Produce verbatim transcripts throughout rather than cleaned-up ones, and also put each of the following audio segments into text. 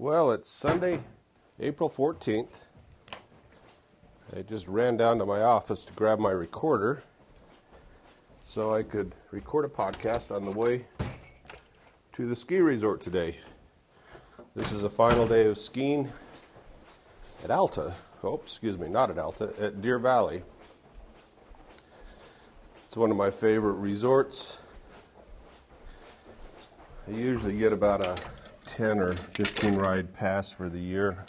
Well, it's Sunday, April fourteenth. I just ran down to my office to grab my recorder so I could record a podcast on the way to the ski resort today. This is the final day of skiing at Alta. Oh, excuse me, not at Alta, at Deer Valley. It's one of my favorite resorts. I usually get about a ten or fifteen ride pass for the year,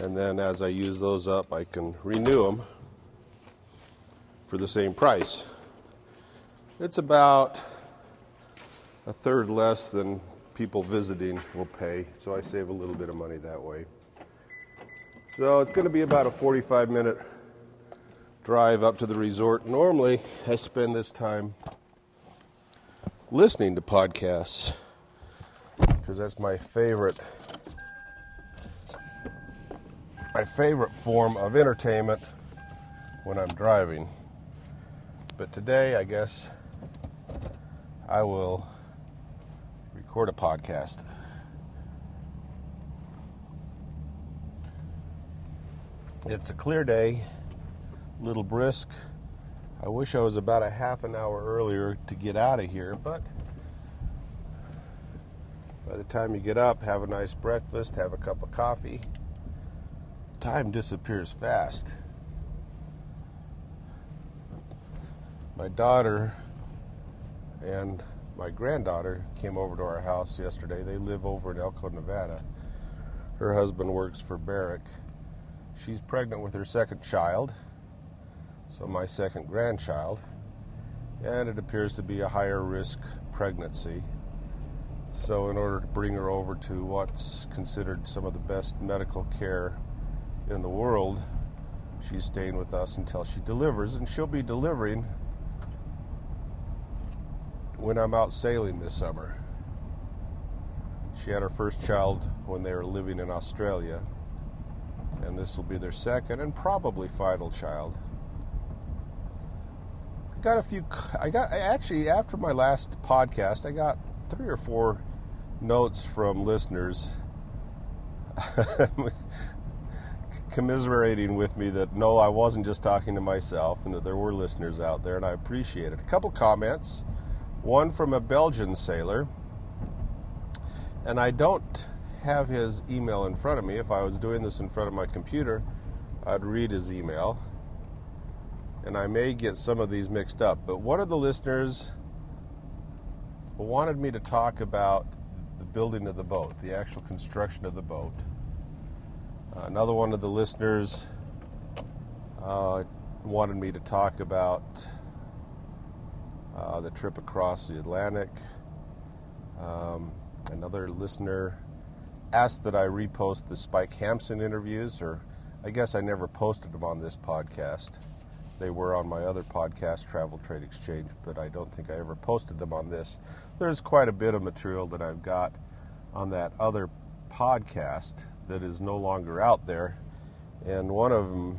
and then as I use those up, I can renew them for the same price. It's about a third less than people visiting will pay, so I save a little bit of money that way. So it's going to be about a forty-five minute drive up to the resort. Normally, I spend this time listening to podcasts, because that's my favorite my favorite form of entertainment when I'm driving. But today, I guess I will record a podcast. It's a clear day, a little brisk. I wish I was about a half an hour earlier to get out of here, but by the time you get up, have a nice breakfast, have a cup of coffee, time disappears fast. My daughter and my granddaughter came over to our house yesterday. They live over in Elko, Nevada. Her husband works for Barrick. She's pregnant with her second child, so my second grandchild, and it appears to be a higher risk pregnancy. So in order to bring her over to what's considered some of the best medical care in the world, she's staying with us until she delivers, and she'll be delivering when I'm out sailing this summer. She had her first child when they were living in Australia, and this will be their second and probably final child. I got a few, I got, actually, after my last podcast, I got three or four notes from listeners commiserating with me that no, I wasn't just talking to myself and that there were listeners out there, and I appreciate it. A couple comments, one from a Belgian sailor, and I don't have his email in front of me. If I was doing this in front of my computer, I'd read his email, and I may get some of these mixed up, but one of the listeners wanted me to talk about the building of the boat, the actual construction of the boat. Uh, another one of the listeners uh, wanted me to talk about uh, the trip across the Atlantic. Um, another listener asked that I repost the Spike Hampson interviews, or I guess I never posted them on this podcast. They were on my other podcast, Travel Trade Exchange, but I don't think I ever posted them on this. There's quite a bit of material that I've got on that other podcast that is no longer out there, and one of them,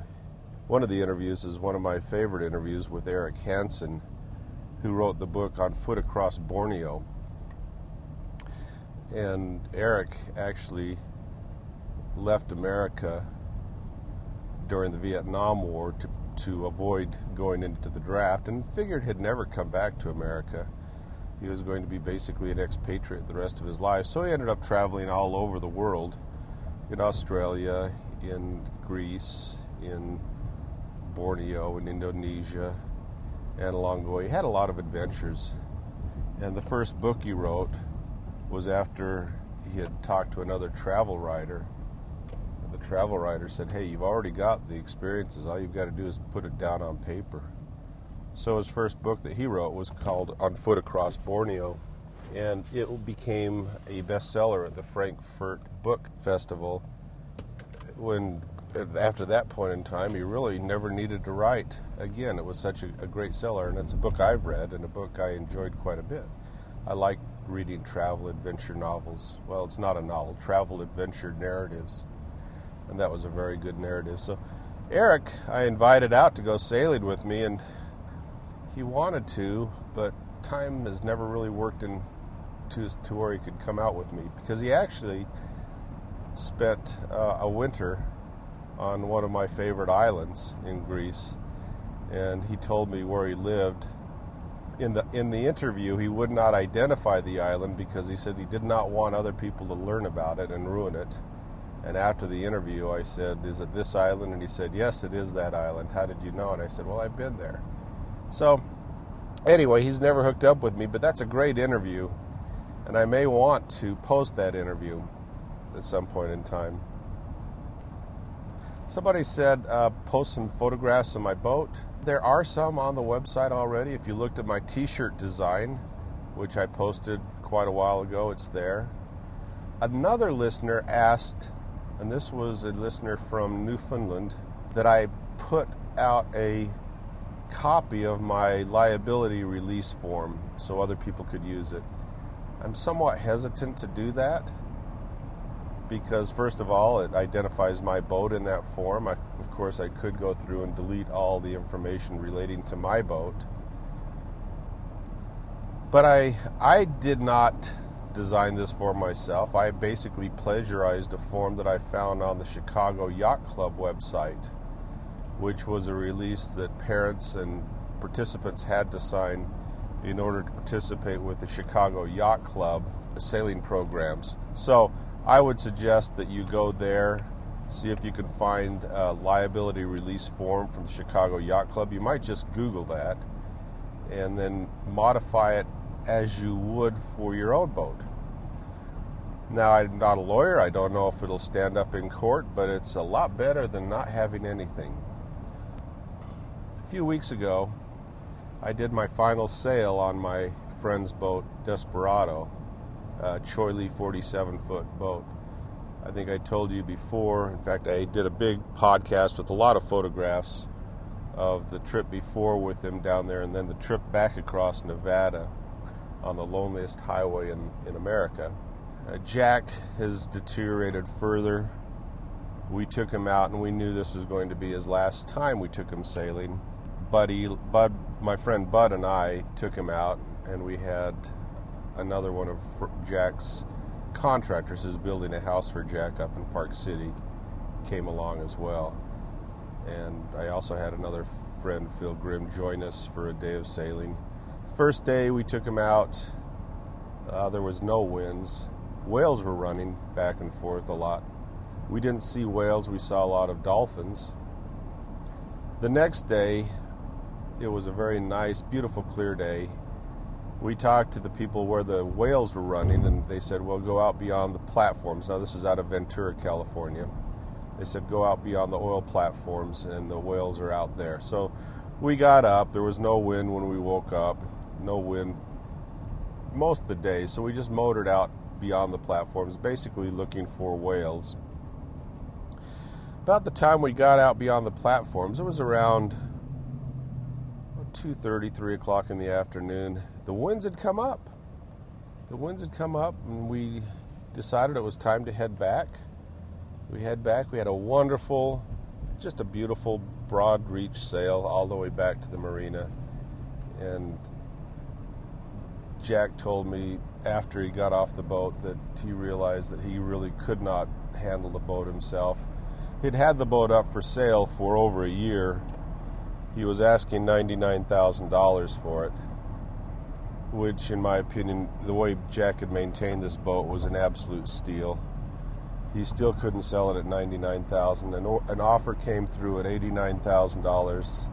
one of the interviews is one of my favorite interviews with Eric Hansen, who wrote the book On Foot Across Borneo. And Eric actually left America during the Vietnam War to to avoid going into the draft, and figured he'd never come back to America. He was going to be basically an expatriate the rest of his life, so he ended up traveling all over the world, in Australia, in Greece, in Borneo, in Indonesia, and along the way. He had a lot of adventures, and the first book he wrote was after he had talked to another travel writer. The travel writer said, hey, you've already got the experiences. All you've got to do is put it down on paper. So his first book that he wrote was called On Foot Across Borneo, and it became a bestseller at the Frankfurt Book Festival. When, after that point in time, he really never needed to write again. It was such a, a great seller, and it's a book I've read and a book I enjoyed quite a bit. I like reading travel adventure novels. Well, it's not a novel, travel adventure narratives. And that was a very good narrative. So Eric, I invited out to go sailing with me, and he wanted to, but time has never really worked in to, to where he could come out with me, because he actually spent uh, a winter on one of my favorite islands in Greece, and he told me where he lived. In the in the interview, he would not identify the island because he said he did not want other people to learn about it and ruin it. And after the interview, I said, "Is it this island?" And he said, "Yes, it is that island. How did you know?" And I said, "Well, I've been there." So anyway, he's never hooked up with me, but that's a great interview, and I may want to post that interview at some point in time. Somebody said, uh, post some photographs of my boat. There are some on the website already. If you looked at my t-shirt design, which I posted quite a while ago, it's there. Another listener asked, and this was a listener from Newfoundland, that I put out a copy of my liability release form so other people could use it. I'm somewhat hesitant to do that because, first of all, it identifies my boat in that form. I, of course, I could go through and delete all the information relating to my boat. But I, I did not design this form myself. I basically plagiarized a form that I found on the Chicago Yacht Club website, which was a release that parents and participants had to sign in order to participate with the Chicago Yacht Club sailing programs. So I would suggest that you go there, see if you can find a liability release form from the Chicago Yacht Club. You might just Google that and then modify it as you would for your own boat. Now, I'm not a lawyer. I don't know if it'll stand up in court, but it's a lot better than not having anything. A few weeks ago, I did my final sail on my friend's boat, Desperado, a Choy Lee forty-seven foot boat. I think I told you before. In fact, I did a big podcast with a lot of photographs of the trip before with him down there, and then the trip back across Nevada on the loneliest highway in, in America. Uh, Jack has deteriorated further. We took him out, and we knew this was going to be his last time we took him sailing. Buddy, Bud, my friend Bud and I took him out, and we had another one of Jack's contractors who's building a house for Jack up in Park City came along as well. And I also had another friend, Phil Grimm, join us for a day of sailing. The first day we took him out, uh, there was no winds. Whales were running back and forth a lot. We didn't see whales, we saw a lot of dolphins. The next day, it was a very nice, beautiful, clear day. We talked to the people where the whales were running, and they said, well, go out beyond the platforms. Now, this is out of Ventura, California. They said, go out beyond the oil platforms, and the whales are out there. So we got up. There was no wind when we woke up, no wind most of the day. So we just motored out beyond the platforms, basically looking for whales. About the time we got out beyond the platforms, it was around two thirty, three o'clock in the afternoon. The winds had come up. The winds had come up, and we decided it was time to head back. We head back. We had a wonderful, just a beautiful broad reach sail all the way back to the marina. And Jack told me after he got off the boat that he realized that he really could not handle the boat himself. He'd had the boat up for sale for over a year. He was asking ninety-nine thousand dollars for it, which, in my opinion, the way Jack had maintained this boat was an absolute steal. He still couldn't sell it at ninety-nine thousand dollars. An, or- an offer came through at eighty-nine thousand dollars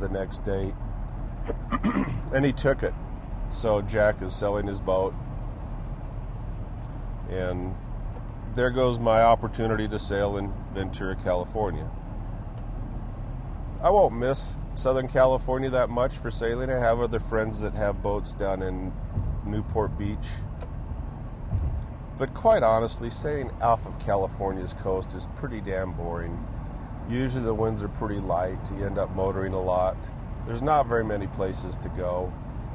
the next day, and he took it. So Jack is selling his boat, and there goes my opportunity to sail in Ventura, California. I won't miss Southern California that much for sailing. I have other friends that have boats down in Newport Beach. But quite honestly, sailing off of California's coast is pretty damn boring. Usually the winds are pretty light. You end up motoring a lot. There's not very many places to go.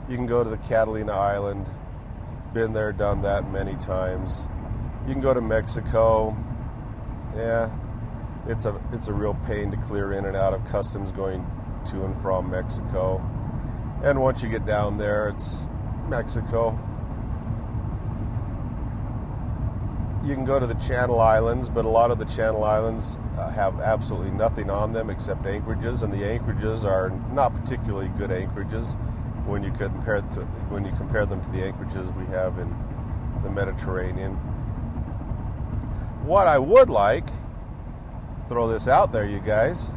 You can go to the Catalina Island. Been there, done that many times. You can go to Mexico. Yeah, it's a it's a real pain to clear in and out of customs going to and from Mexico. And once you get down there, it's Mexico. you can go to the Channel Islands, but a lot of the Channel Islands uh, have absolutely nothing on them except anchorages, and the anchorages are not particularly good anchorages when you compare it to, when you compare them to the anchorages we have in the Mediterranean. What I would like, throw this out there, you guys,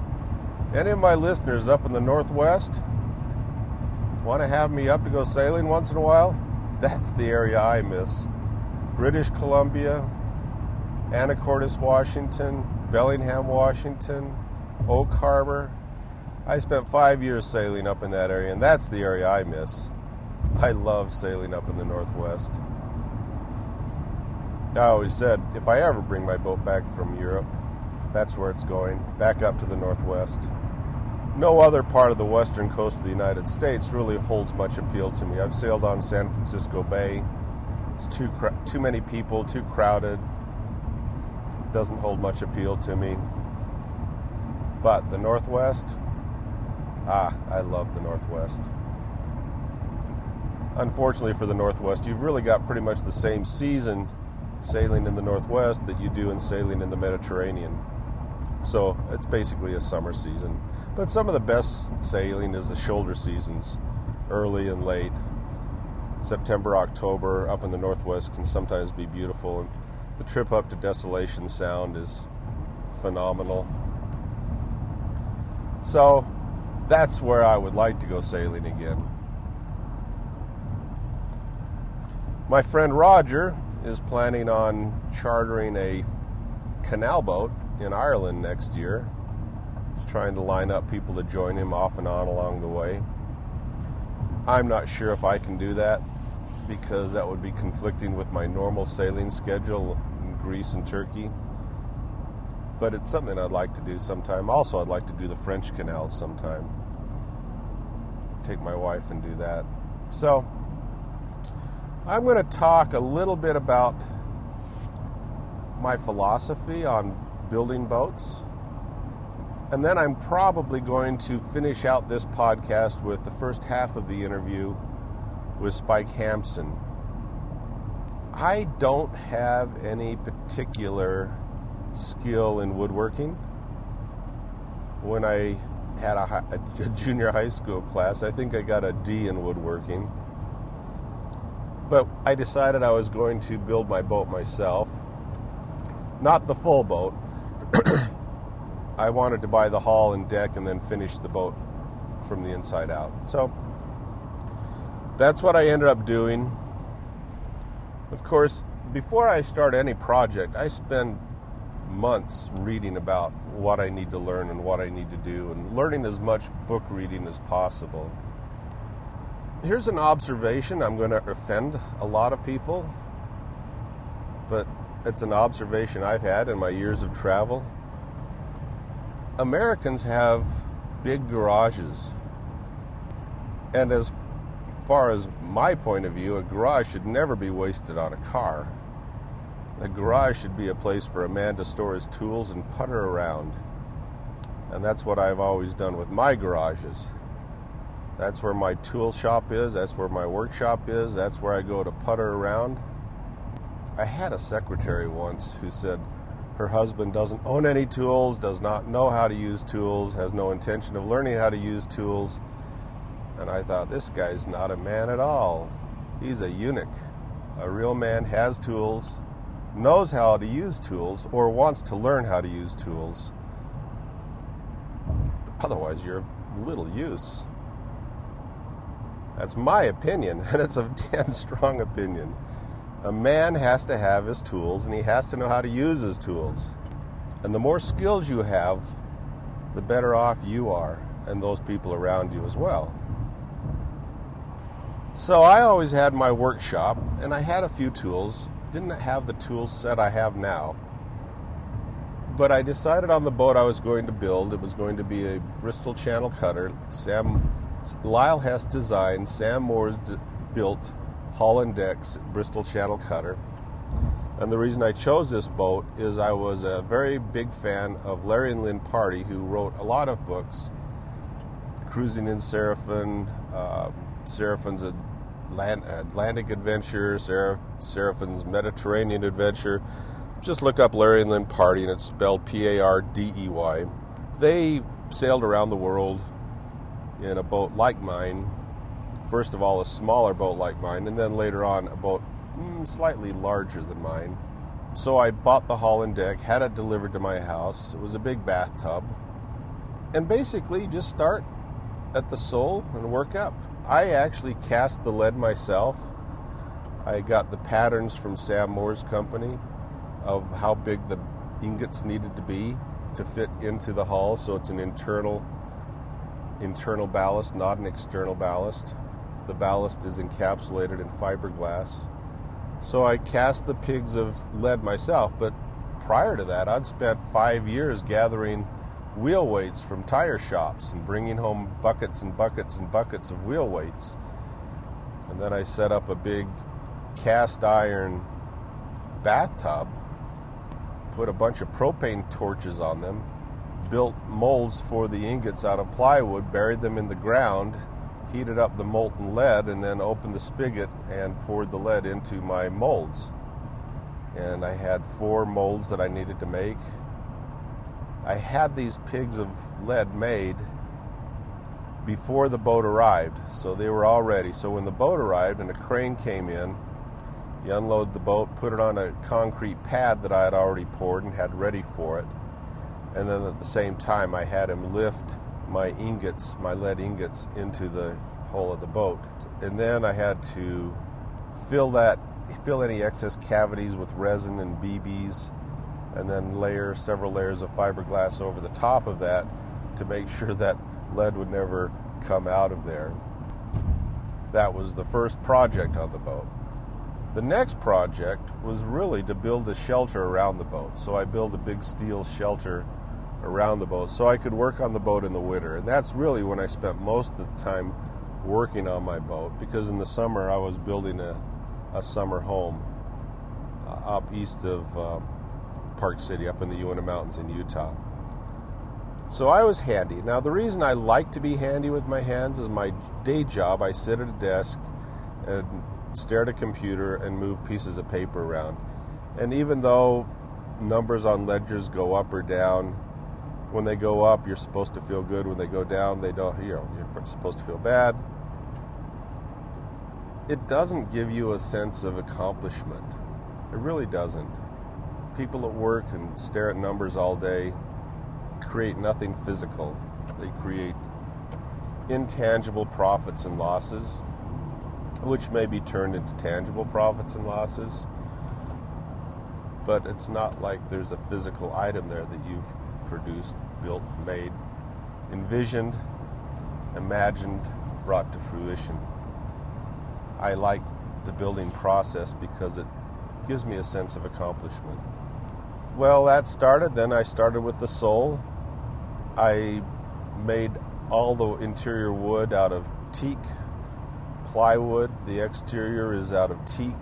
any of my listeners up in the Northwest want to have me up to go sailing once in a while? That's the area I miss. British Columbia, Anacortes, Washington, Bellingham, Washington, Oak Harbor. I spent five years sailing up in that area, and that's the area I miss. I love sailing up in the Northwest. I always said, if I ever bring my boat back from Europe, that's where it's going, back up to the Northwest. No other part of the western coast of the United States really holds much appeal to me. I've sailed on San Francisco Bay. It's too too many people, too crowded. It doesn't hold much appeal to me. But the Northwest, ah, I love the Northwest. Unfortunately for the Northwest, you've really got pretty much the same season sailing in the Northwest that you do in sailing in the Mediterranean. So it's basically a summer season. But some of the best sailing is the shoulder seasons, early and late. September, October, up in the Northwest can sometimes be beautiful. And the trip up to Desolation Sound is phenomenal. So that's where I would like to go sailing again. My friend Roger is planning on chartering a canal boat in Ireland next year. He's trying to line up people to join him off and on along the way. I'm not sure if I can do that because that would be conflicting with my normal sailing schedule in Greece and Turkey. But it's something I'd like to do sometime. Also, I'd like to do the French Canal sometime. Take my wife and do that. So, I'm going to talk a little bit about my philosophy on building boats. And then I'm probably going to finish out this podcast with the first half of the interview with Spike Hampson. I don't have any particular skill in woodworking. When I had a, high, a junior high school class, I think I got a D in woodworking. But I decided I was going to build my boat myself. Not the full boat. I wanted to buy the hull and deck and then finish the boat from the inside out. So that's what I ended up doing. Of course, before I start any project, I spend months reading about what I need to learn and what I need to do and learning as much book reading as possible. Here's an observation. I'm going to offend a lot of people, but it's an observation I've had in my years of travel. Americans have big garages. And as far as my point of view, a garage should never be wasted on a car. A garage should be a place for a man to store his tools and putter around. And that's what I've always done with my garages. That's where my tool shop is. That's where my workshop is. That's where I go to putter around. I had a secretary once who said her husband doesn't own any tools, does not know how to use tools, has no intention of learning how to use tools. And I thought, this guy's not a man at all. He's a eunuch. A real man has tools, knows how to use tools, or wants to learn how to use tools. Otherwise, you're of little use. That's my opinion, and it's a damn strong opinion. A man has to have his tools, and he has to know how to use his tools. And the more skills you have, the better off you are, and those people around you as well. So I always had my workshop, and I had a few tools. Didn't have the tool set I have now. But I decided on the boat I was going to build, it was going to be a Bristol Channel Cutter, Sam Lyle Hess designed, Sam Moore's d- built hull and decks, Bristol Channel Cutter. And the reason I chose this boat is I was a very big fan of Larry and Lynn Pardey, who wrote a lot of books. Cruising in Seraphim, uh, Seraphim's Atlantic Adventure, Seraph- Seraphim's Mediterranean Adventure. just look up Larry and Lynn Pardey, and it's spelled P A R D E Y. They sailed around the world in a boat like mine. First of all, a smaller boat like mine, and then later on a boat mm, slightly larger than mine. So I bought the hull and deck, had it delivered to my house. It was a big bathtub. And basically just start at the sole and work up. I actually cast the lead myself. I got the patterns from Sam Moore's company of how big the ingots needed to be to fit into the hull, so it's an internal internal ballast, not an external ballast. The ballast is encapsulated in fiberglass. So I cast the pigs of lead myself, but prior to that, I'd spent five years gathering wheel weights from tire shops and bringing home buckets and buckets and buckets of wheel weights. And then I set up a big cast iron bathtub, put a bunch of propane torches on them, built molds for the ingots out of plywood, buried them in the ground, heated up the molten lead, and then opened the spigot and poured the lead into my molds. And I had four molds that I needed to make. I had these pigs of lead made before the boat arrived, so they were all ready. So when the boat arrived and a crane came in, you unload the boat, put it on a concrete pad that I had already poured and had ready for it. And then at the same time, I had him lift my ingots, my lead ingots, into the hull of the boat. And then I had to fill that, fill any excess cavities with resin and B Bs, and then layer several layers of fiberglass over the top of that to make sure that lead would never come out of there. That was the first project on the boat. The next project was really to build a shelter around the boat. So I built a big steel shelter around the boat so I could work on the boat in the winter. And that's really when I spent most of the time working on my boat, because in the summer I was building a, a summer home uh, up east of uh, Park City, up in the Uinta Mountains in Utah. So I was handy. Now, the reason I like to be handy with my hands is my day job. I sit at a desk and stare at a computer and move pieces of paper around. And even though numbers on ledgers go up or down, when they go up, you're supposed to feel good. When they go down, they don't, you know, you're supposed to feel bad. It doesn't give you a sense of accomplishment. It really doesn't. People at work and stare at numbers all day create nothing physical. They create intangible profits and losses, which may be turned into tangible profits and losses, but it's not like there's a physical item there that you've produced, built, made, envisioned, imagined, brought to fruition. I like the building process because it gives me a sense of accomplishment. Well, that started. Then I started with the sole. I made all the interior wood out of teak plywood. The exterior is out of teak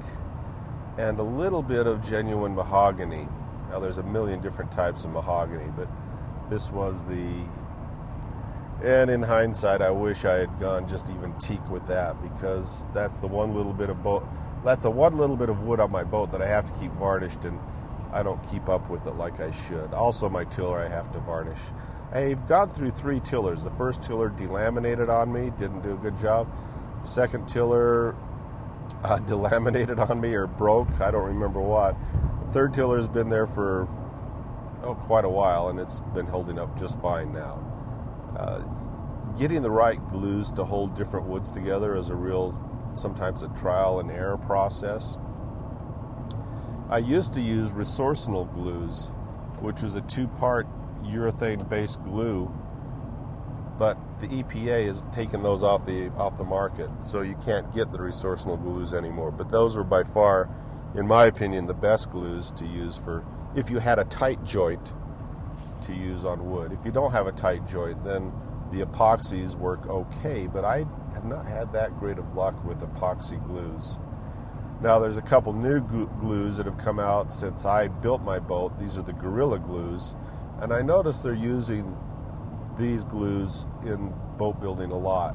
and a little bit of genuine mahogany. Now, there's a million different types of mahogany, but this was the... And in hindsight, I wish I had gone just even teak with that, because that's the one little bit of boat. That's a one little bit of wood on my boat that I have to keep varnished, and I don't keep up with it like I should. Also, my tiller I have to varnish. I've gone through three tillers. The first tiller delaminated on me, didn't do a good job. Second tiller uh, delaminated on me or broke, I don't remember what. The third tiller's been there for oh, quite a while, and it's been holding up just fine now. Uh, getting the right glues to hold different woods together is a real... sometimes a trial and error process. I used to use resorcinol glues, which was a two-part urethane-based glue, but the E P A has taken those off the off the market, so you can't get the resorcinol glues anymore. But those were by far, in my opinion, the best glues to use for if you had a tight joint to use on wood. If you don't have a tight joint, then the epoxies work okay, but I have not had that great of luck with epoxy glues. Now, there's a couple new glues that have come out since I built my boat. These are the Gorilla Glues, and I noticed they're using these glues in boat building a lot,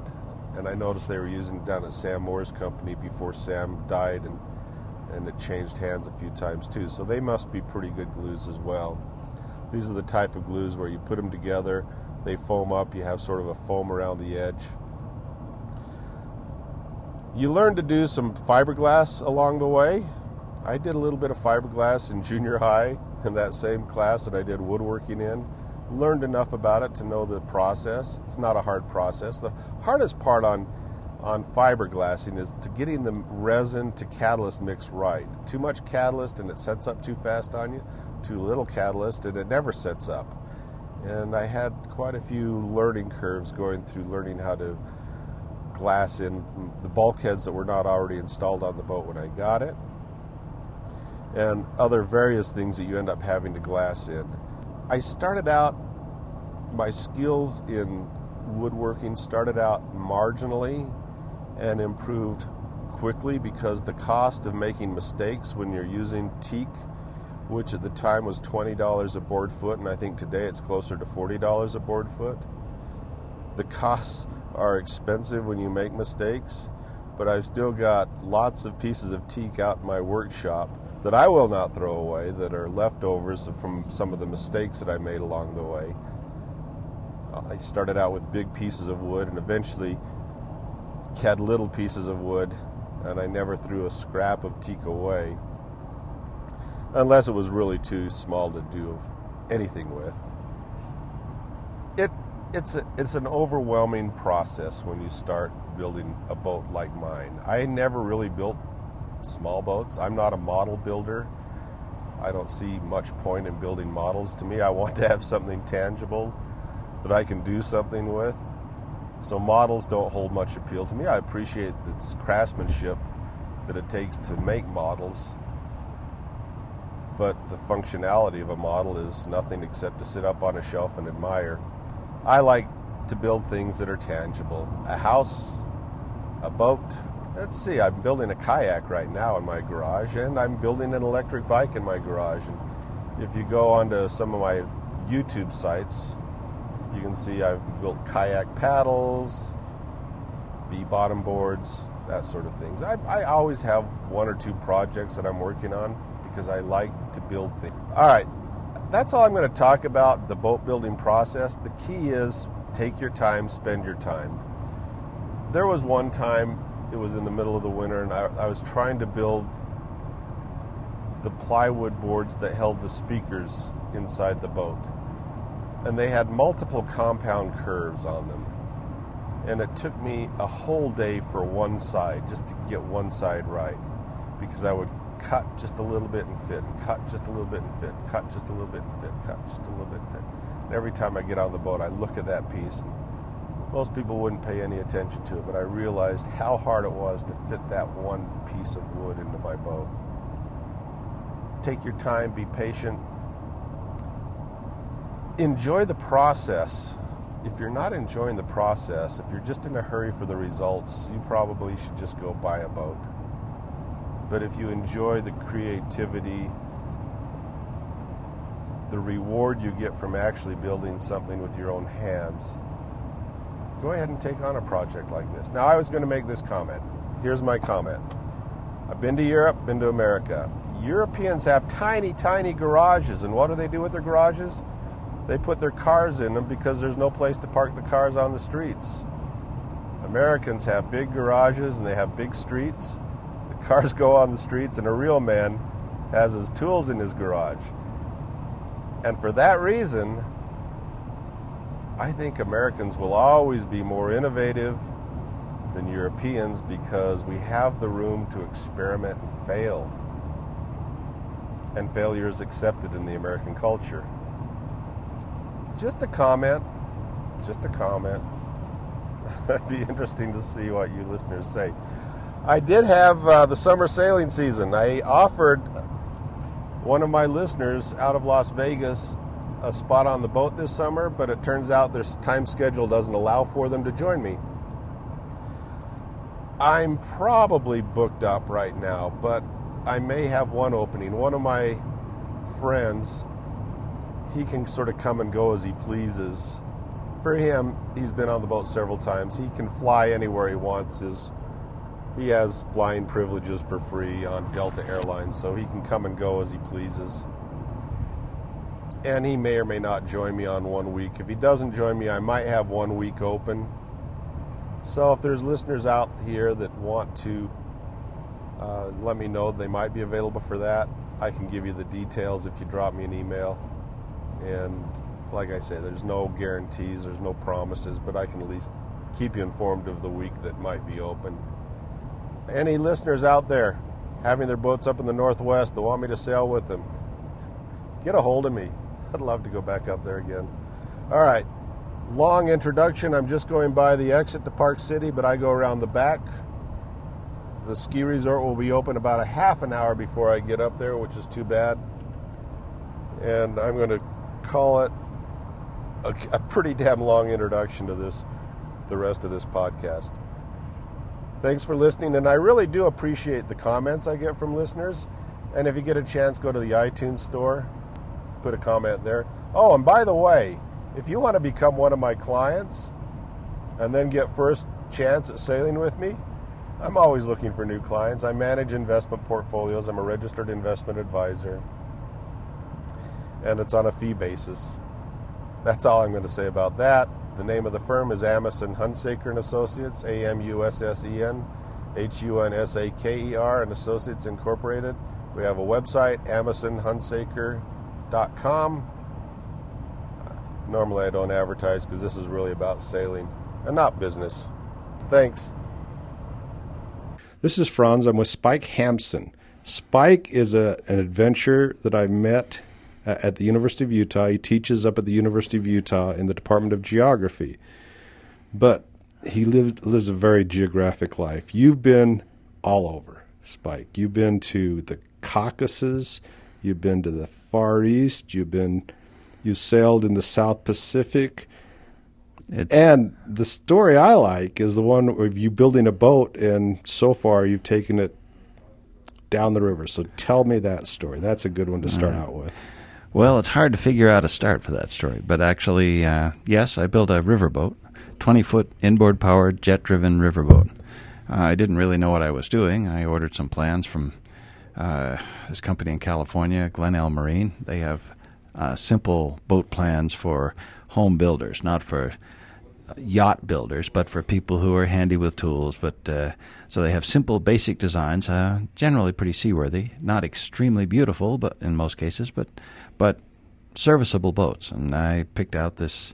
and I noticed they were using them down at Sam Moore's company before Sam died and, and it changed hands a few times too, so they must be pretty good glues as well. These are the type of glues where you put them together, they foam up, you have sort of a foam around the edge. You learn to do some fiberglass along the way. I did a little bit of fiberglass in junior high in that same class that I did woodworking in. Learned enough about it to know the process. It's not a hard process. The hardest part on on fiberglassing is to getting the resin to catalyst mix right. Too much catalyst and it sets up too fast on you. Too little catalyst and it never sets up. And I had quite a few learning curves going through learning how to glass in the bulkheads that were not already installed on the boat when I got it, and other various things that you end up having to glass in. I started out, my skills in woodworking started out marginally and improved quickly because the cost of making mistakes when you're using teak, which at the time was twenty dollars a board foot, and I think today it's closer to forty dollars a board foot. The costs are expensive when you make mistakes, but I've still got lots of pieces of teak out in my workshop that I will not throw away, that are leftovers from some of the mistakes that I made along the way. I started out with big pieces of wood and eventually had little pieces of wood, and I never threw a scrap of teak away, unless it was really too small to do anything with. It it's a, it's an overwhelming process when you start building a boat like mine. I never really built small boats. I'm not a model builder. I don't see much point in building models. To me, I want to have something tangible that I can do something with. So models don't hold much appeal to me. I appreciate the craftsmanship that it takes to make models, but the functionality of a model is nothing except to sit up on a shelf and admire. I like to build things that are tangible. A house, a boat. Let's see, I'm building a kayak right now in my garage, and I'm building an electric bike in my garage. And if you go onto some of my YouTube sites, you can see I've built kayak paddles, B-bottom boards, that sort of things. I, I always have one or two projects that I'm working on, because I like to build things. All right, that's all I'm going to talk about the boat building process. The key is take your time, spend your time. There was one time, it was in the middle of the winter, and I, I was trying to build the plywood boards that held the speakers inside the boat. And they had multiple compound curves on them. And it took me a whole day for one side, just to get one side right, because I would cut just a little bit and fit, and cut just a little bit and fit, cut just a little bit and fit, cut just a little bit and fit. And every time I get on the boat, I look at that piece, and most people wouldn't pay any attention to it, but I realized how hard it was to fit that one piece of wood into my boat. Take your time, be patient. Enjoy the process. If you're not enjoying the process, if you're just in a hurry for the results, you probably should just go buy a boat. But if you enjoy the creativity, the reward you get from actually building something with your own hands, go ahead and take on a project like this. Now, I was going to make this comment. Here's my comment. I've been to Europe, been to America. Europeans have tiny, tiny garages, and what do they do with their garages? They put their cars in them because there's no place to park the cars on the streets. Americans have big garages, and they have big streets. Cars go on the streets, and a real man has his tools in his garage. And for that reason, I think Americans will always be more innovative than Europeans, because we have the room to experiment and fail. And failure is accepted in the American culture. Just a comment, just a comment. It'd be interesting to see what you listeners say. I did have uh, the summer sailing season. I offered one of my listeners out of Las Vegas a spot on the boat this summer, but it turns out their time schedule doesn't allow for them to join me. I'm probably booked up right now, but I may have one opening. One of my friends, he can sort of come and go as he pleases. For him, he's been on the boat several times. He can fly anywhere he wants. His he has flying privileges for free on Delta Airlines, so he can come and go as he pleases. And he may or may not join me on one week. If he doesn't join me, I might have one week open. So if there's listeners out here that want to uh, let me know they might be available for that, I can give you the details if you drop me an email. And like I say, there's no guarantees, there's no promises, but I can at least keep you informed of the week that might be open. Any listeners out there having their boats up in the Northwest that want me to sail with them, get a hold of me. I'd love to go back up there again. All right, long introduction. I'm just going by the exit to Park City, but I go around the back. The ski resort will be open about a half an hour before I get up there, which is too bad. And I'm going to call it a, a pretty damn long introduction to this, the rest of this podcast. Thanks for listening, and I really do appreciate the comments I get from listeners. And if you get a chance, go to the iTunes store, put a comment there. Oh, and by the way, if you want to become one of my clients and then get first chance at sailing with me, I'm always looking for new clients. I manage investment portfolios. I'm a registered investment advisor, and it's on a fee basis. That's all I'm going to say about that. The name of the firm is Amundsen Hunsaker and Associates, A M U S S E N, H U N S A K E R, and Associates Incorporated. We have a website, amundsen hunsaker dot com. Normally I don't advertise because this is really about sailing and not business. Thanks. This is Franz. I'm with Spike Hampson. Spike is a, an adventurer that I met at the University of Utah. He teaches up at the University of Utah in the Department of Geography. But he lived, lives a very geographic life. You've been all over, Spike. You've been to the Caucasus. You've been to the Far East. You've been, you've sailed in the South Pacific. It's, and the story I like is the one of you building a boat, and so far you've taken it down the river. So tell me that story. That's a good one to start uh, out with. Well, it's hard to figure out a start for that story, but actually, uh, yes, I built a riverboat, twenty-foot inboard-powered, jet-driven riverboat. Uh, I didn't really know what I was doing. I ordered some plans from uh, this company in California, Glen L. Marine. They have uh, simple boat plans for home builders, not for yacht builders, but for people who are handy with tools. But uh, so they have simple, basic designs, uh, generally pretty seaworthy, not extremely beautiful, but in most cases, but... but serviceable boats. And I picked out this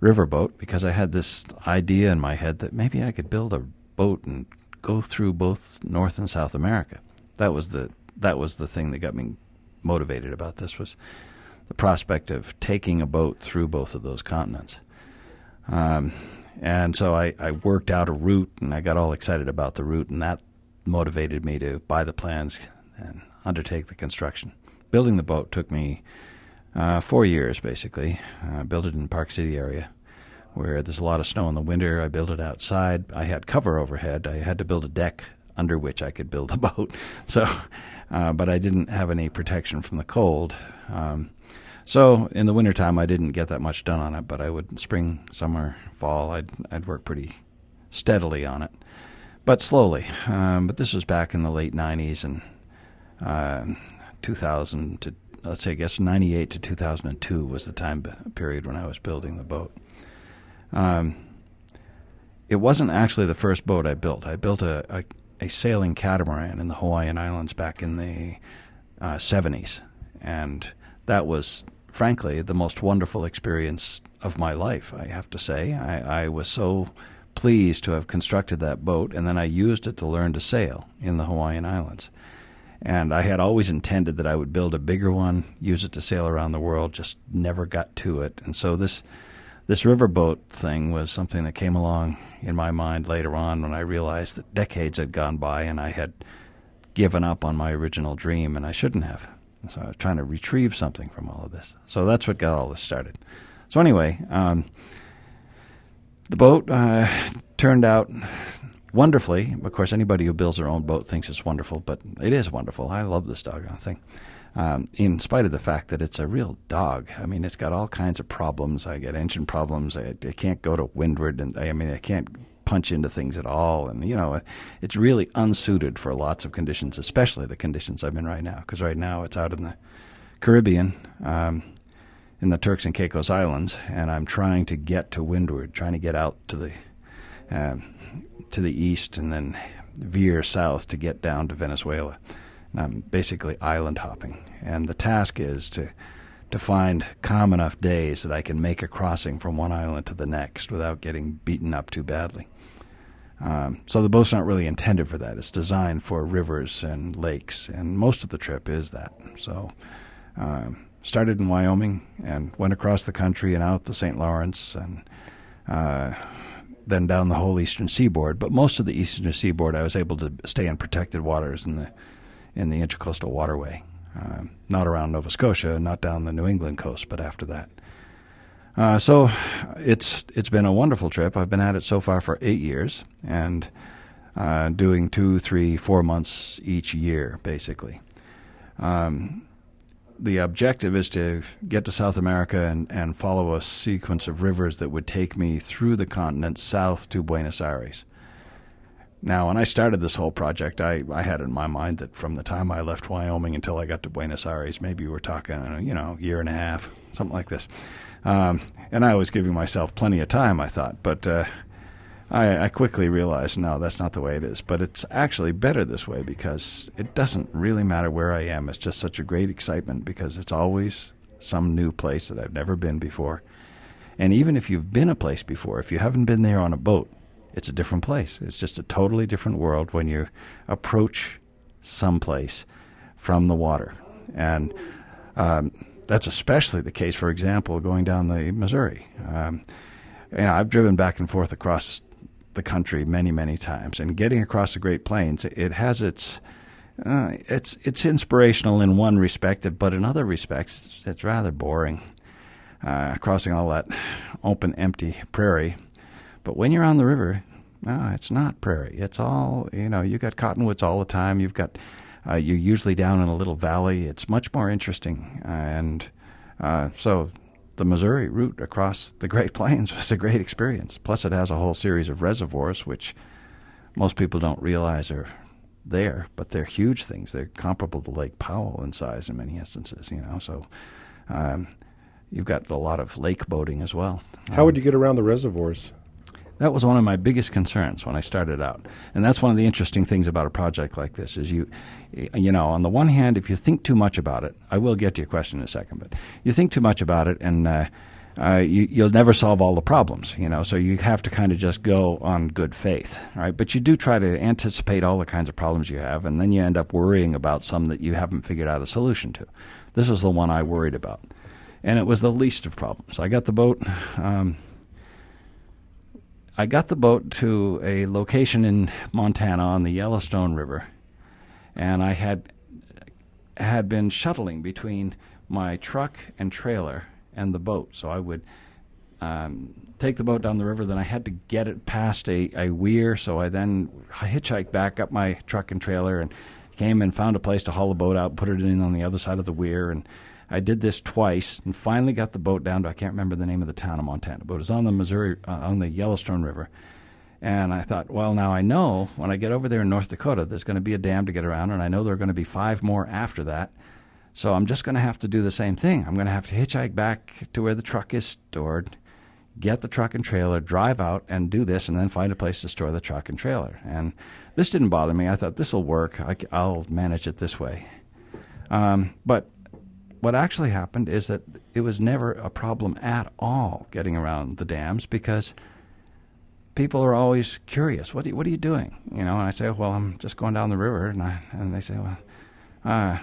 riverboat because I had this idea in my head that maybe I could build a boat and go through both North and South America. That was the that was the thing that got me motivated about this, was the prospect of taking a boat through both of those continents. Um, and so I, I worked out a route, and I got all excited about the route, and that motivated me to buy the plans and undertake the construction. Building the boat took me uh, four years, basically. I uh, built it in Park City area where there's a lot of snow in the winter. I built it outside. I had cover overhead. I had to build a deck under which I could build the boat. So, uh, but I didn't have any protection from the cold. Um, so in the wintertime, I didn't get that much done on it, but I would spring, summer, fall, I'd, I'd work pretty steadily on it, but slowly. Um, but this was back in the late nineties, and uh, two thousand to, let's say, I guess ninety-eight to two thousand two was the time period when I was building the boat. Um, it wasn't actually the first boat I built. I built a, a, a sailing catamaran in the Hawaiian Islands back in the uh, seventies, and that was, frankly, the most wonderful experience of my life, I have to say. I, I was so pleased to have constructed that boat, and then I used it to learn to sail in the Hawaiian Islands. And I had always intended that I would build a bigger one, use it to sail around the world, just never got to it. And so this this riverboat thing was something that came along in my mind later on when I realized that decades had gone by and I had given up on my original dream, and I shouldn't have. And so I was trying to retrieve something from all of this. So that's what got all this started. So anyway, um, the boat uh, turned out... wonderfully. Of course, anybody who builds their own boat thinks it's wonderful, but it is wonderful. I love this doggone thing, um, in spite of the fact that it's a real dog. I mean, it's got all kinds of problems. I get engine problems. I, I can't go to windward, and I mean, I can't punch into things at all. And, you know, it's really unsuited for lots of conditions, especially the conditions I'm in right now, because right now it's out in the Caribbean, um, in the Turks and Caicos Islands, and I'm trying to get to windward, trying to get out to the um, to the east and then veer south to get down to Venezuela. And I'm basically island hopping. And the task is to to find calm enough days that I can make a crossing from one island to the next without getting beaten up too badly. Um, so the boat's not really intended for that. It's designed for rivers and lakes, and most of the trip is that. So um, started in Wyoming and went across the country and out the Saint Lawrence and uh, then down the whole eastern seaboard. But most of the eastern seaboard I was able to stay in protected waters in the, in the Intracoastal Waterway. Um, not around Nova Scotia, not down the New England coast, but after that. Uh, so it's it's been a wonderful trip. I've been at it so far for eight years and uh, doing two, three, four months each year, basically. Um, the objective is to get to South America and, and follow a sequence of rivers that would take me through the continent south to Buenos Aires. Now, when I started this whole project, I, I had in my mind that from the time I left Wyoming until I got to Buenos Aires, maybe we're talking, you know, a year and a half, something like this. Um, and I was giving myself plenty of time, I thought. But uh, I, I quickly realized, no, that's not the way it is. But it's actually better this way because it doesn't really matter where I am. It's just such a great excitement because it's always some new place that I've never been before. And even if you've been a place before, if you haven't been there on a boat, it's a different place. It's just a totally different world when you approach someplace from the water. And um, that's especially the case, for example, going down the Missouri. Um, you know, I've driven back and forth across the country many, many times. And getting across the Great Plains, it has its, uh, it's, it's inspirational in one respect, but in other respects, it's, it's rather boring. Uh, crossing all that open, empty prairie. But when you're on the river, no, it's not prairie. It's all, you know, you got cottonwoods all the time. You've got, uh, you're usually down in a little valley. It's much more interesting. And uh, so the Missouri route across the Great Plains was a great experience. Plus it has a whole series of reservoirs, which most people don't realize are there, but they're huge things. They're comparable to Lake Powell in size in many instances, you know, so um, you've got a lot of lake boating as well. How um, would you get around the reservoirs? That was one of my biggest concerns when I started out. And that's one of the interesting things about a project like this is you, you know, on the one hand, if you think too much about it, I will get to your question in a second, but you think too much about it and uh, uh, you, you'll never solve all the problems, you know, so you have to kind of just go on good faith, right? But you do try to anticipate all the kinds of problems you have, and then you end up worrying about some that you haven't figured out a solution to. This was the one I worried about, and it was the least of problems. I got the boat... Um, I got the boat to a location in Montana on the Yellowstone River, and I had had been shuttling between my truck and trailer and the boat. So I would um, take the boat down the river, then I had to get it past a, a weir, so I then hitchhiked back up my truck and trailer and came and found a place to haul the boat out, put it in on the other side of the weir, and I did this twice and finally got the boat down to, I can't remember the name of the town in Montana, but it was on the Missouri, uh, on the Yellowstone River. And I thought, well, now I know when I get over there in North Dakota, there's going to be a dam to get around, and I know there are going to be five more after that. So I'm just going to have to do the same thing. I'm going to have to hitchhike back to where the truck is stored, get the truck and trailer, drive out and do this, and then find a place to store the truck and trailer. And this didn't bother me. I thought, this will work. I, I'll manage it this way. Um, but what actually happened is that it was never a problem at all getting around the dams because people are always curious. What, do you, what are you doing? You know, and I say, well, I'm just going down the river. And I, and they say, well, uh,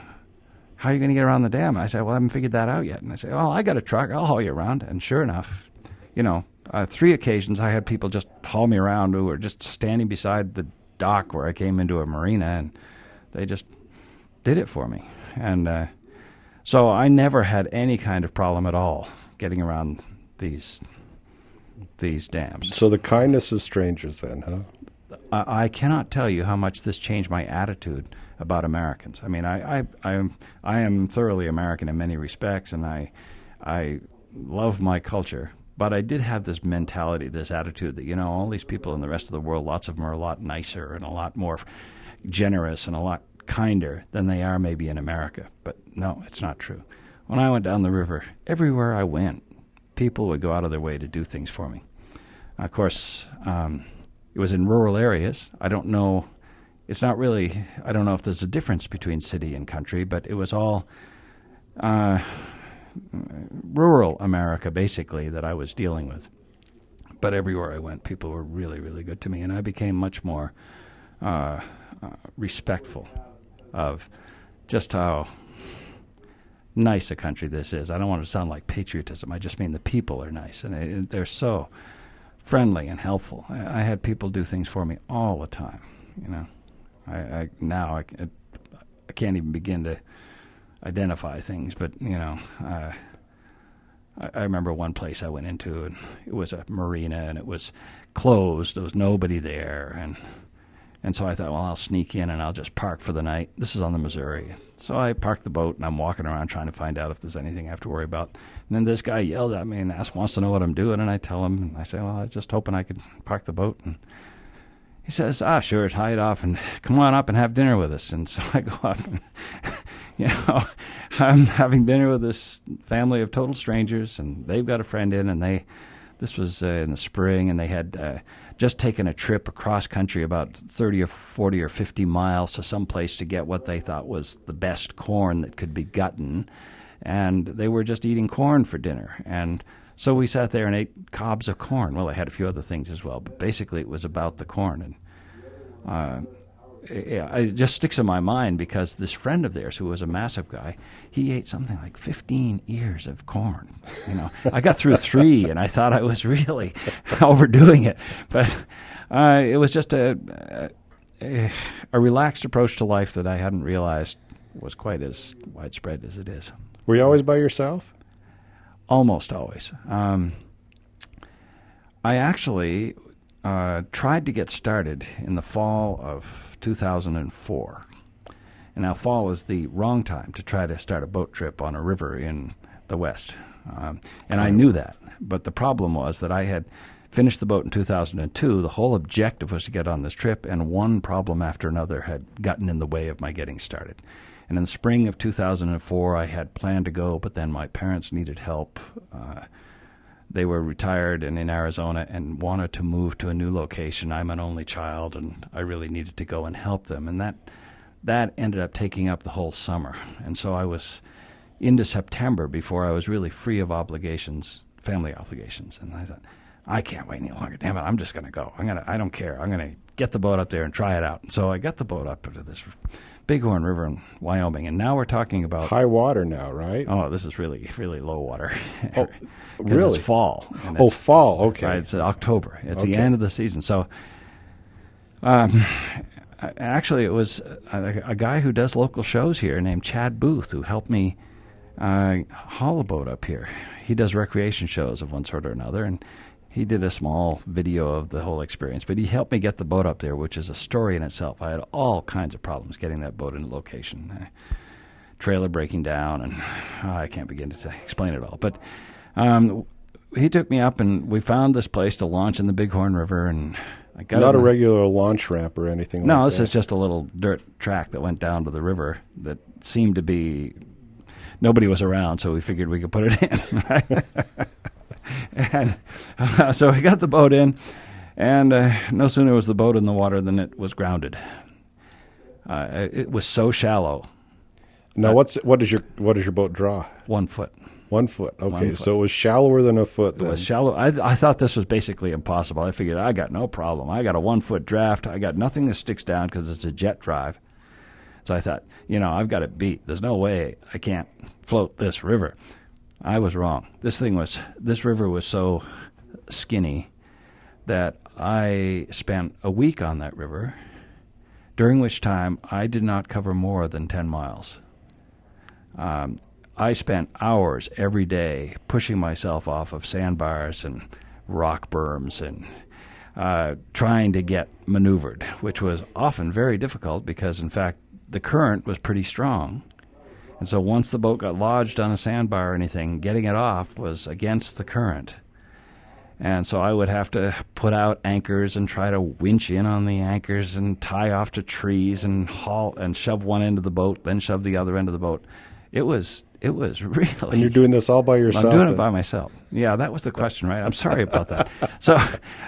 how are you going to get around the dam? And I say, well, I haven't figured that out yet. And I say, well, I got a truck. I'll haul you around. And sure enough, you know, uh, three occasions I had people just haul me around who were just standing beside the dock where I came into a marina, and they just did it for me. And, uh, So I never had any kind of problem at all getting around these these dams. So the kindness of strangers then, huh? I, I cannot tell you how much this changed my attitude about Americans. I mean, I, I, I, am, I am thoroughly American in many respects, and I, I love my culture. But I did have this mentality, this attitude that, you know, all these people in the rest of the world, lots of them are a lot nicer and a lot more generous and a lot kinder than they are maybe in America. But no, it's not true. When I went down the river, everywhere I went, people would go out of their way to do things for me. Of course, um, it was in rural areas. I don't know. It's not really, I don't know if there's a difference between city and country, but it was all... Uh, rural America, basically, that I was dealing with. But everywhere I went, people were really, really good to me, and I became much more uh, uh, respectful of just how nice a country this is. I don't want to sound like patriotism. I just mean the people are nice, and it, they're so friendly and helpful. I, I had people do things for me all the time, you know. I, I now I, I can't even begin to identify things, but, you know, uh, I, I remember one place I went into, and it was a marina, and it was closed. There was nobody there, and and so I thought, well, I'll sneak in, and I'll just park for the night. This is on the Missouri. So I parked the boat, and I'm walking around trying to find out if there's anything I have to worry about. And then this guy yelled at me and asked, wants to know what I'm doing, and I tell him, and I say, well, I was just hoping I could park the boat, and he says, ah, sure, tie it off, and come on up and have dinner with us. And so I go up, and you know, I'm having dinner with this family of total strangers, and they've got a friend in, and they, this was uh, in the spring, and they had uh, just taken a trip across country about thirty or forty or fifty miles to some place to get what they thought was the best corn that could be gotten, and they were just eating corn for dinner. And so we sat there and ate cobs of corn. Well, I had a few other things as well, but basically it was about the corn. And uh, yeah, it just sticks in my mind because this friend of theirs, who was a massive guy, he ate something like fifteen ears of corn. You know, I got through three, and I thought I was really overdoing it. But uh, it was just a, a a relaxed approach to life that I hadn't realized was quite as widespread as it is. Were you always by yourself? Almost always. Um, I actually uh, tried to get started in the fall of two thousand four. And now fall is the wrong time to try to start a boat trip on a river in the West. Um, and I knew that. But the problem was that I had finished the boat in two thousand two. The whole objective was to get on this trip, and one problem after another had gotten in the way of my getting started. And in the spring of two thousand four, I had planned to go, but then my parents needed help. Uh, they were retired and in Arizona and wanted to move to a new location. I'm an only child, and I really needed to go and help them. And that that ended up taking up the whole summer. And so I was into September before I was really free of obligations, family obligations. And I thought, I can't wait any longer. Damn it, I'm just going to go. I'm gonna, I don't care. I'm going to get the boat up there and try it out. And so I got the boat up to this Bighorn River in Wyoming, and now we're talking about... High water now, right? Oh, this is really, really low water. Oh, really? Because it's fall. And oh, it's, fall, okay. Right, it's October. It's okay. The end of the season. So, um, actually, it was a, a guy who does local shows here named Chad Booth who helped me uh, haul a boat up here. He does recreation shows of one sort or another, and he did a small video of the whole experience, but he helped me get the boat up there, which is a story in itself. I had all kinds of problems getting that boat into location. Uh, trailer breaking down, and uh, I can't begin to t- explain it all. But um, he took me up, and we found this place to launch in the Bighorn River. And I got Not a regular launch ramp or anything like that? No, this is just a little dirt track that went down to the river that seemed to be... Nobody was around, so we figured we could put it in. And uh, so I got the boat in, and uh, no sooner was the boat in the water than it was grounded. Uh, it was so shallow. Now, what's what does your what does your boat draw? One foot. One foot. Okay, One foot. So it was shallower than a foot. It then. was shallow. I, I thought this was basically impossible. I figured I got no problem. I got a one foot draft. I got nothing that sticks down because it's a jet drive. So I thought, you know, I've got it beat. There's no way I can't float this river. I was wrong. This thing was, this river was so skinny that I spent a week on that river, during which time I did not cover more than ten miles. Um, I spent hours every day pushing myself off of sandbars and rock berms and uh, trying to get maneuvered, which was often very difficult because, in fact, the current was pretty strong. And so once the boat got lodged on a sandbar or anything, getting it off was against the current. And so I would have to put out anchors and try to winch in on the anchors and tie off to trees and haul and shove one end of the boat, then shove the other end of the boat. It was it was really... And you're doing this all by yourself? I'm doing and... it by myself. Yeah, that was the question, right? I'm sorry about that. So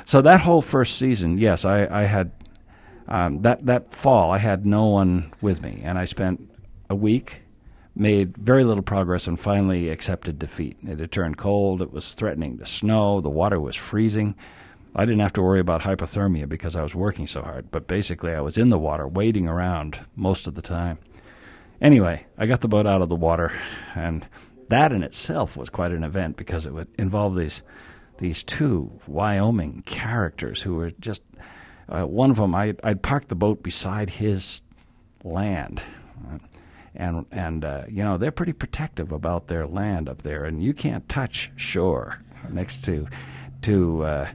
so that whole first season, yes, I, I had... Um, that, that fall, I had no one with me, and I spent a week, made very little progress, and finally accepted defeat. It had turned cold. It was threatening to snow. The water was freezing. I didn't have to worry about hypothermia because I was working so hard, but basically I was in the water wading around most of the time. Anyway, I got the boat out of the water, and that in itself was quite an event because it would involve these, these two Wyoming characters who were just... Uh, one of them, I, I'd parked the boat beside his land, right? and and uh, you know, they're pretty protective about their land up there, and you can't touch shore next to to uh,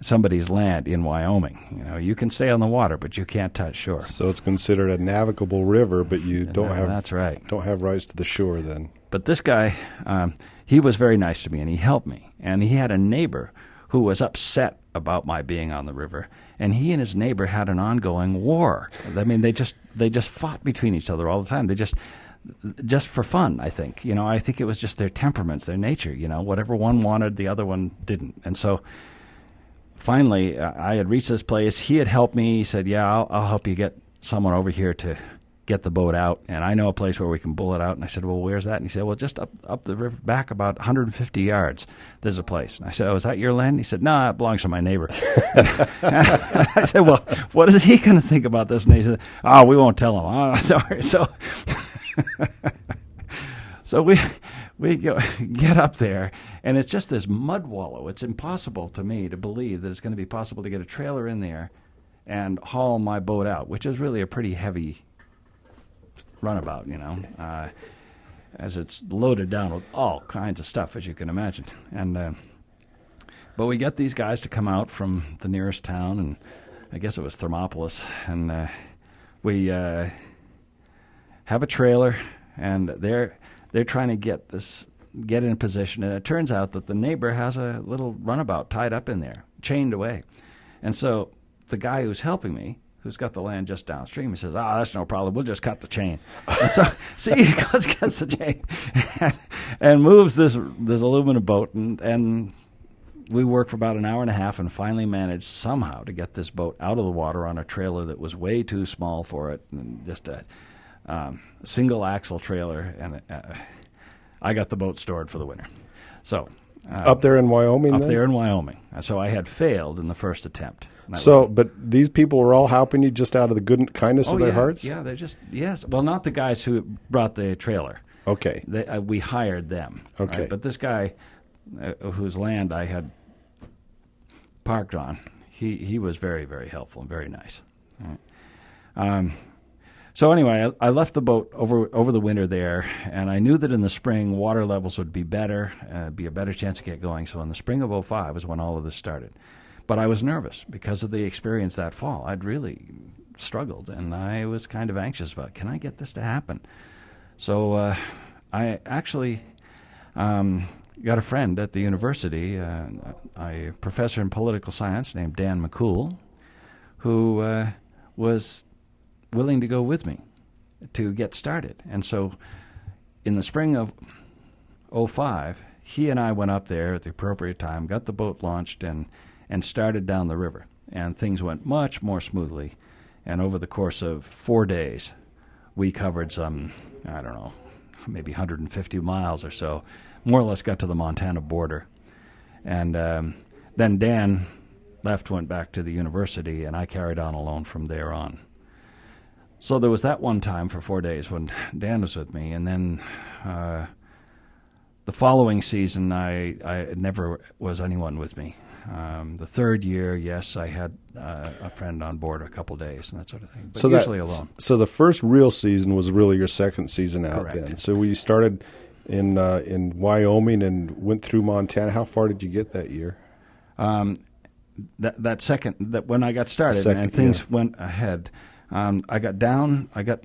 somebody's land in Wyoming. You know, you can stay on the water, but you can't touch shore. So it's considered a navigable river, but you don't no, have that's right. don't have rights to the shore then. But this guy, um, he was very nice to me, and he helped me, and he had a neighbor who was upset about my being on the river, and he and his neighbor had an ongoing war. I mean, they just they just fought between each other all the time. They just just for fun, I think. You know, I think it was just their temperaments, their nature. You know, whatever one wanted, the other one didn't. And so, finally, uh, I had reached this place. He had helped me. He said, "Yeah, I'll, I'll help you get someone over here to get the boat out, and I know a place where we can bull it out." And I said, "Well, where's that?" And he said, "Well, just up up the river back about one hundred fifty yards, there's a place." And I said, "Oh, is that your land?" And he said, "No, nah, it belongs to my neighbor." and, and I said, "Well, what is he going to think about this?" And he said, "Oh, we won't tell him." Oh, sorry. So, so we we go, get up there, and it's just this mud wallow. It's impossible to me to believe that it's going to be possible to get a trailer in there and haul my boat out, which is really a pretty heavy runabout, you know, uh, as it's loaded down with all kinds of stuff, as you can imagine. And uh, but we get these guys to come out from the nearest town, and I guess it was Thermopolis, and uh, we uh, have a trailer, and they're they're trying to get this get in position, and it turns out that the neighbor has a little runabout tied up in there, chained away, and so the guy who's helping me, who's got the land just downstream, he says, "Ah, oh, that's no problem. We'll just cut the chain." And so, see, he goes, cuts the chain, and, and moves this this aluminum boat, and, and we work for about an hour and a half, and finally managed somehow to get this boat out of the water on a trailer that was way too small for it, and just a um, single axle trailer. And uh, I got the boat stored for the winter. So uh, up there in Wyoming, up then? there in Wyoming. So I had failed in the first attempt. So, but these people were all helping you just out of the good kindness oh, of their yeah, hearts? Yeah, they're just, yes. Well, not the guys who brought the trailer. Okay. They, uh, we hired them. Okay. Right? But this guy uh, whose land I had parked on, he, he was very, very helpful and very nice. Right. Um, so anyway, I, I left the boat over over the winter there, and I knew that in the spring water levels would be better, uh, be a better chance to get going. So in the spring of oh five is when all of this started. But I was nervous because of the experience that fall. I'd really struggled, and I was kind of anxious about, can I get this to happen? So uh, I actually um, got a friend at the university, uh, a professor in political science named Dan McCool, who uh, was willing to go with me to get started. And so in the spring of oh five, he and I went up there at the appropriate time, got the boat launched, and and started down the river, and things went much more smoothly. And over the course of four days, we covered some, I don't know, maybe one hundred fifty miles or so, more or less got to the Montana border. And um, then Dan left, went back to the university, and I carried on alone from there on. So there was that one time for four days when Dan was with me, and then uh, the following season, I, I never was anyone with me. Um, the third year, yes, I had uh, a friend on board a couple days and that sort of thing, but so usually alone. So the first real season was really your second season out. Correct. Then. So we started in uh, in Wyoming and went through Montana. How far did you get that year? Um, that that second, that when I got started second, and things yeah. went ahead, um, I got down, I got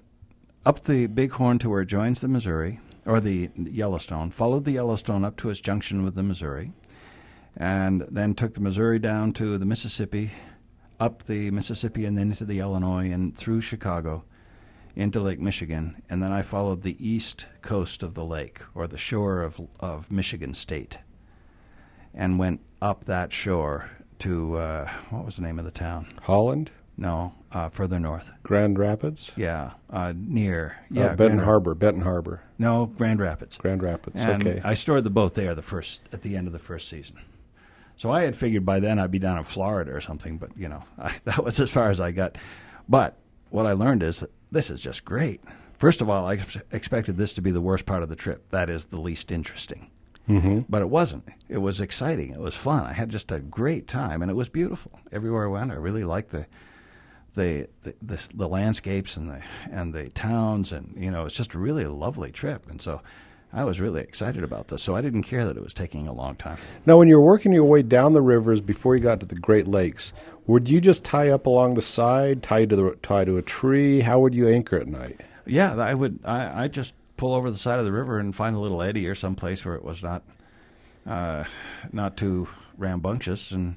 up the Bighorn to where it joins the Missouri, or the Yellowstone, followed the Yellowstone up to its junction with the Missouri, and then took the Missouri down to the Mississippi, up the Mississippi and then into the Illinois and through Chicago into Lake Michigan. And then I followed the east coast of the lake, or the shore of of Michigan State, and went up that shore to, uh, what was the name of the town? Holland? No, uh, further north. Grand Rapids? Yeah, uh, near. Yeah, uh, Benton Harbor, Benton Harbor. No, Grand Rapids. Grand Rapids, and okay. I stored the boat there the first at the end of the first season. So I had figured by then I'd be down in Florida or something, but, you know, I, that was as far as I got. But what I learned is that this is just great. First of all, I ex- expected this to be the worst part of the trip. That is the least interesting. Mm-hmm. But it wasn't. It was exciting. It was fun. I had just a great time, and it was beautiful. Everywhere I went, I really liked the the the, the, the landscapes and the and the towns, and you know, it's just really a lovely trip. And so, I was really excited about this. So I didn't care that it was taking a long time. Now, when you were working your way down the rivers before you got to the Great Lakes, would you just tie up along the side, tie to the tie to a tree? How would you anchor at night? Yeah, I would. I, I just. pull over the side of the river and find a little eddy or someplace where it was not uh, not too rambunctious, and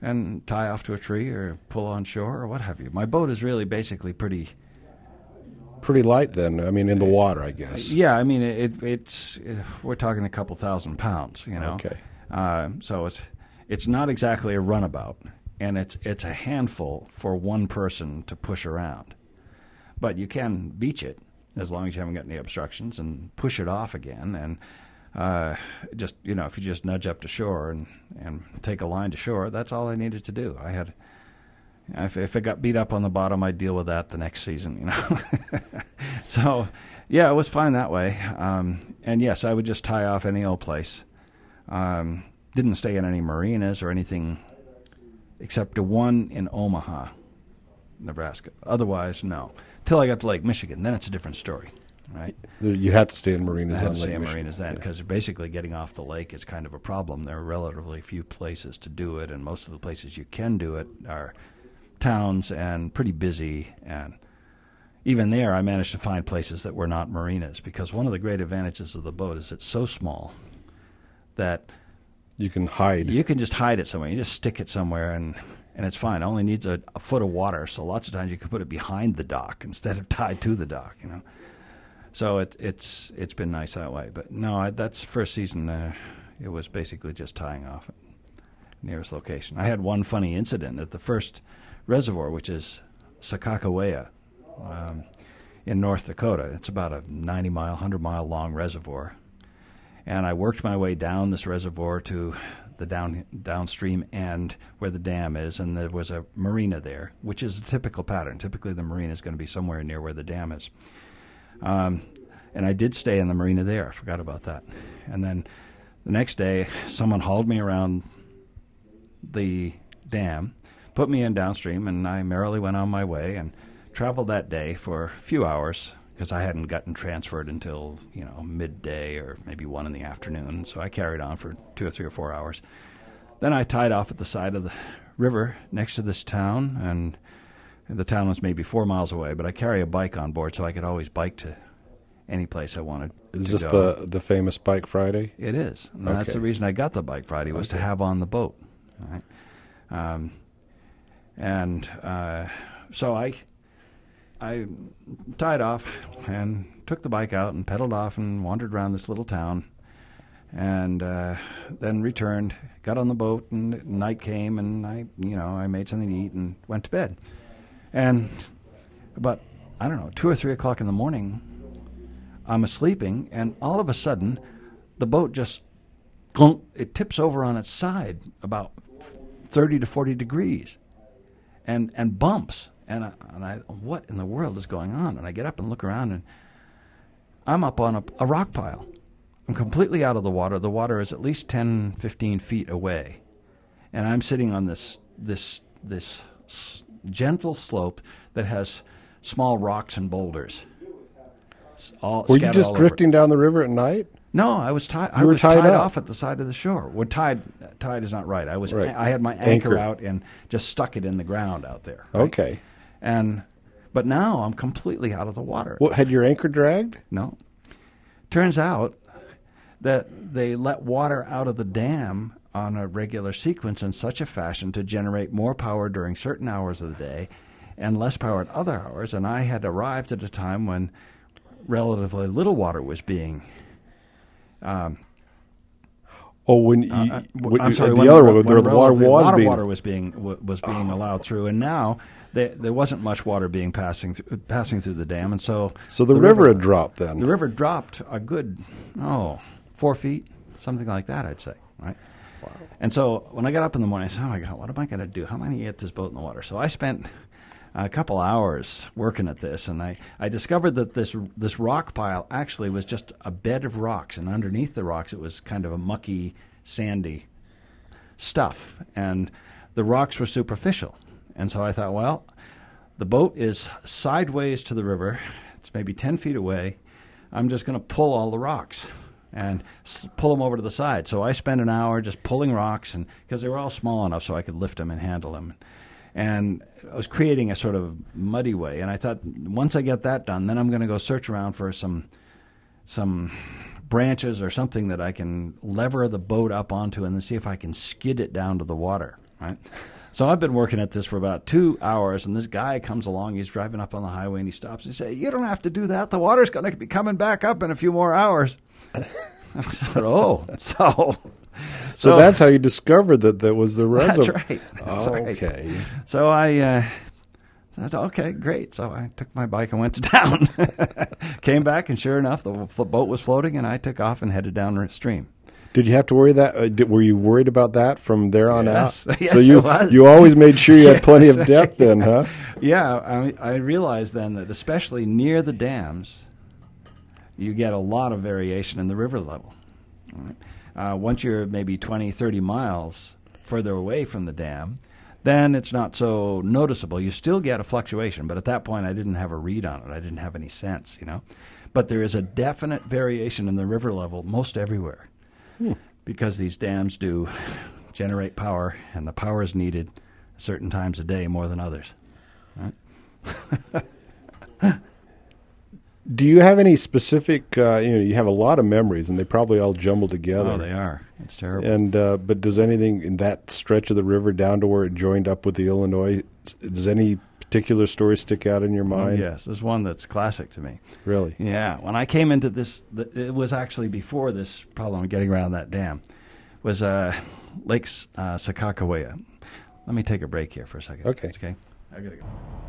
and tie off to a tree or pull on shore or what have you. My boat is really basically pretty... Pretty light then, I mean, in the water, I guess. Yeah, I mean, it, it's it, we're talking a couple thousand pounds, you know. Okay. Uh, so it's it's not exactly a runabout, and it's it's a handful for one person to push around. But you can beach it, as long as you haven't got any obstructions, and push it off again. And uh, just, you know, if you just nudge up to shore and, and take a line to shore, that's all I needed to do. I had, if, if it got beat up on the bottom, I'd deal with that the next season, you know. So, yeah, it was fine that way. Um, and, yes, I would just tie off any old place. Um, didn't stay in any marinas or anything except to one in Omaha, Nebraska. Otherwise, no. Till I got to Lake Michigan, then it's a different story, right? You had to stay in marinas. I had on to Lake stay in Michigan. marinas then, because yeah. basically getting off the lake is kind of a problem. There are relatively few places to do it, and most of the places you can do it are towns and pretty busy. And even there, I managed to find places that were not marinas, because one of the great advantages of the boat is it's so small that you can hide. You can just hide it somewhere. You just stick it somewhere and. And it's fine. It only needs a, a foot of water, so lots of times you can put it behind the dock instead of tied to the dock, you know. So it, it's it's been nice that way. But no, I, that's first season. Uh, it was basically just tying off at the nearest location. I had one funny incident at the first reservoir, which is Sakakawea um, in North Dakota. It's about a ninety-mile, hundred-mile long reservoir. And I worked my way down this reservoir to the down downstream end where the dam is, and there was a marina there, which is a typical pattern. Typically the marina is going to be somewhere near where the dam is. Um, and I did stay in the marina there. I forgot about that. And then the next day, someone hauled me around the dam, put me in downstream, and I merrily went on my way and traveled that day for a few hours, because I hadn't gotten transferred until, you know, midday or maybe one in the afternoon. So I carried on for two or three or four hours. Then I tied off at the side of the river next to this town, and the town was maybe four miles away, but I carry a bike on board so I could always bike to any place I wanted to go. Is this the, the famous Bike Friday? It is. And okay. That's the reason I got the Bike Friday, was okay. to have on the boat. All right. Um, and uh, so I... I tied off and took the bike out and pedaled off and wandered around this little town, and uh, then returned, got on the boat, and night came, and I, you know, I made something to eat and went to bed. And about, I don't know, two or three o'clock in the morning, I'm sleeping, and all of a sudden, the boat just, glunk, it tips over on its side about thirty to forty degrees, and and bumps. And I, and I, what in the world is going on? And I get up and look around, and I'm up on a, a rock pile. I'm completely out of the water. The water is at least ten, fifteen feet away. And I'm sitting on this this this s- gentle slope that has small rocks and boulders. All Were you just all drifting over. down the river at night? No, I was, tie- I was tied. I was tied off at the side of the shore. Well, tied, tied is not right. I was. Right. A- I had my anchor, anchor out and just stuck it in the ground out there. Right? Okay. And, but now I'm completely out of the water. What, had your anchor dragged? No. Turns out that they let water out of the dam on a regular sequence in such a fashion to generate more power during certain hours of the day and less power at other hours, and I had arrived at a time when relatively little water was being um, Oh, when, you, uh, when I'm sorry, the when, other one, there the water was water being water was being w- was being oh. allowed through, and now they, there wasn't much water being passing through, passing through the dam, and so so the, the river, river had dropped then. The river dropped a good oh four feet, something like that, I'd say, right? Wow. And so when I got up in the morning, I said, "Oh my God, what am I going to do? How am I going to get this boat in the water?" So I spent a couple hours working at this, and I, I discovered that this this rock pile actually was just a bed of rocks, and underneath the rocks it was kind of a mucky, sandy stuff, and the rocks were superficial. And so I thought, well, the boat is sideways to the river. It's maybe ten feet away. I'm just going to pull all the rocks and s- pull them over to the side. So I spent an hour just pulling rocks, and because they were all small enough so I could lift them and handle them. And I was creating a sort of muddy way, and I thought once I get that done, then I'm going to go search around for some some branches or something that I can lever the boat up onto and then see if I can skid it down to the water, right? So I've been working at this for about two hours, and this guy comes along. He's driving up on the highway, and he stops and he says, "You don't have to do that. The water's going to be coming back up in a few more hours." I said, "Oh, so... So, so that's how you discovered that that was the reservoir. That's right. That's oh, right. Okay. So I uh, thought, okay, great. So I took my bike and went to town. Came back, and sure enough, the, the boat was floating, and I took off and headed downstream. Did you have to worry that? Uh, did, were you worried about that from there on yes. out? Yes, so you, I was. You always made sure you had plenty yes. of depth then, huh? Yeah. I, I realized then that especially near the dams, you get a lot of variation in the river level. All right. Uh, once you're maybe twenty, thirty miles further away from the dam, then it's not so noticeable. You still get a fluctuation, but at that point I didn't have a read on it. I didn't have any sense, you know. But there is a definite variation in the river level most everywhere hmm. because these dams do generate power, and the power is needed certain times a day more than others. Right? Do you have any specific, uh, you know, you have a lot of memories, and they probably all jumble together. Oh, they are. It's terrible. And uh, but does anything in that stretch of the river down to where it joined up with the Illinois, does any particular story stick out in your mind? Oh, yes, there's one that's classic to me. Really? Yeah. When I came into this, the, it was actually before this problem of getting around that dam, was uh, Lake uh, Sakakawea. Let me take a break here for a second. Okay. Okay. I gotta go.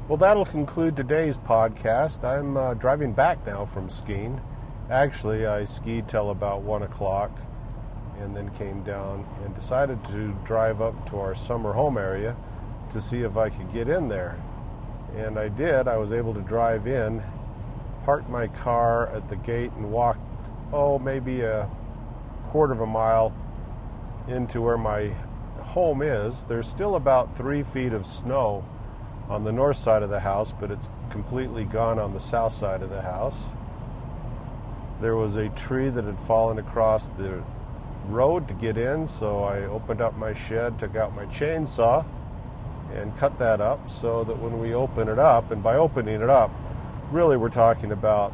Well, that'll conclude today's podcast. I'm uh, driving back now from skiing. Actually, I skied till about one o'clock and then came down and decided to drive up to our summer home area to see if I could get in there. And I did. I was able to drive in, parked my car at the gate, and walked, oh, maybe a quarter of a mile into where my home is. There's still about three feet of snow on the north side of the house, but it's completely gone on the south side of the house. There was a tree that had fallen across the road to get in, so I opened up my shed, took out my chainsaw, and cut that up so that when we open it up, and by opening it up, really we're talking about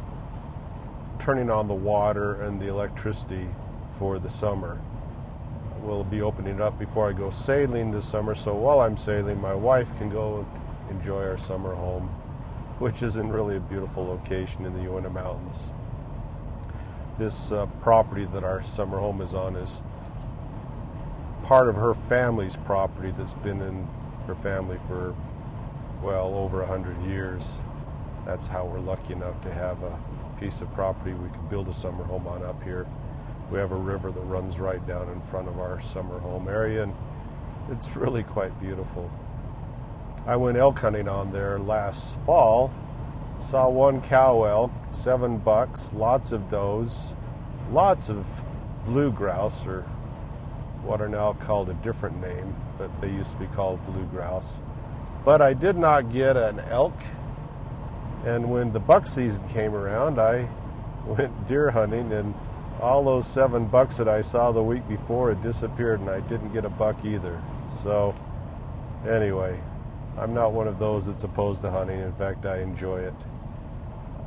turning on the water and the electricity for the summer. We'll be opening it up before I go sailing this summer, so while I'm sailing, my wife can go enjoy our summer home, which is in really a beautiful location in the Uinta Mountains. This uh, property that our summer home is on is part of her family's property that's been in her family for, well, over a hundred years. That's how we're lucky enough to have a piece of property we could build a summer home on up here. We have a river that runs right down in front of our summer home area, and it's really quite beautiful. I went elk hunting on there last fall, saw one cow elk, seven bucks, lots of does, lots of blue grouse, or what are now called a different name, but they used to be called blue grouse. But I did not get an elk, and when the buck season came around, I went deer hunting, and all those seven bucks that I saw the week before had disappeared, and I didn't get a buck either. So anyway, I'm not one of those that's opposed to hunting. In fact, I enjoy it.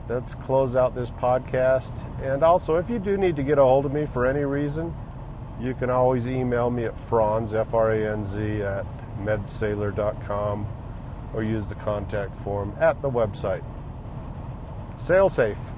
Let's close out this podcast. And also, if you do need to get a hold of me for any reason, You can always email me at Franz, F R A N Z, at medsailor dot com, or use the contact form at the website. Sail safe.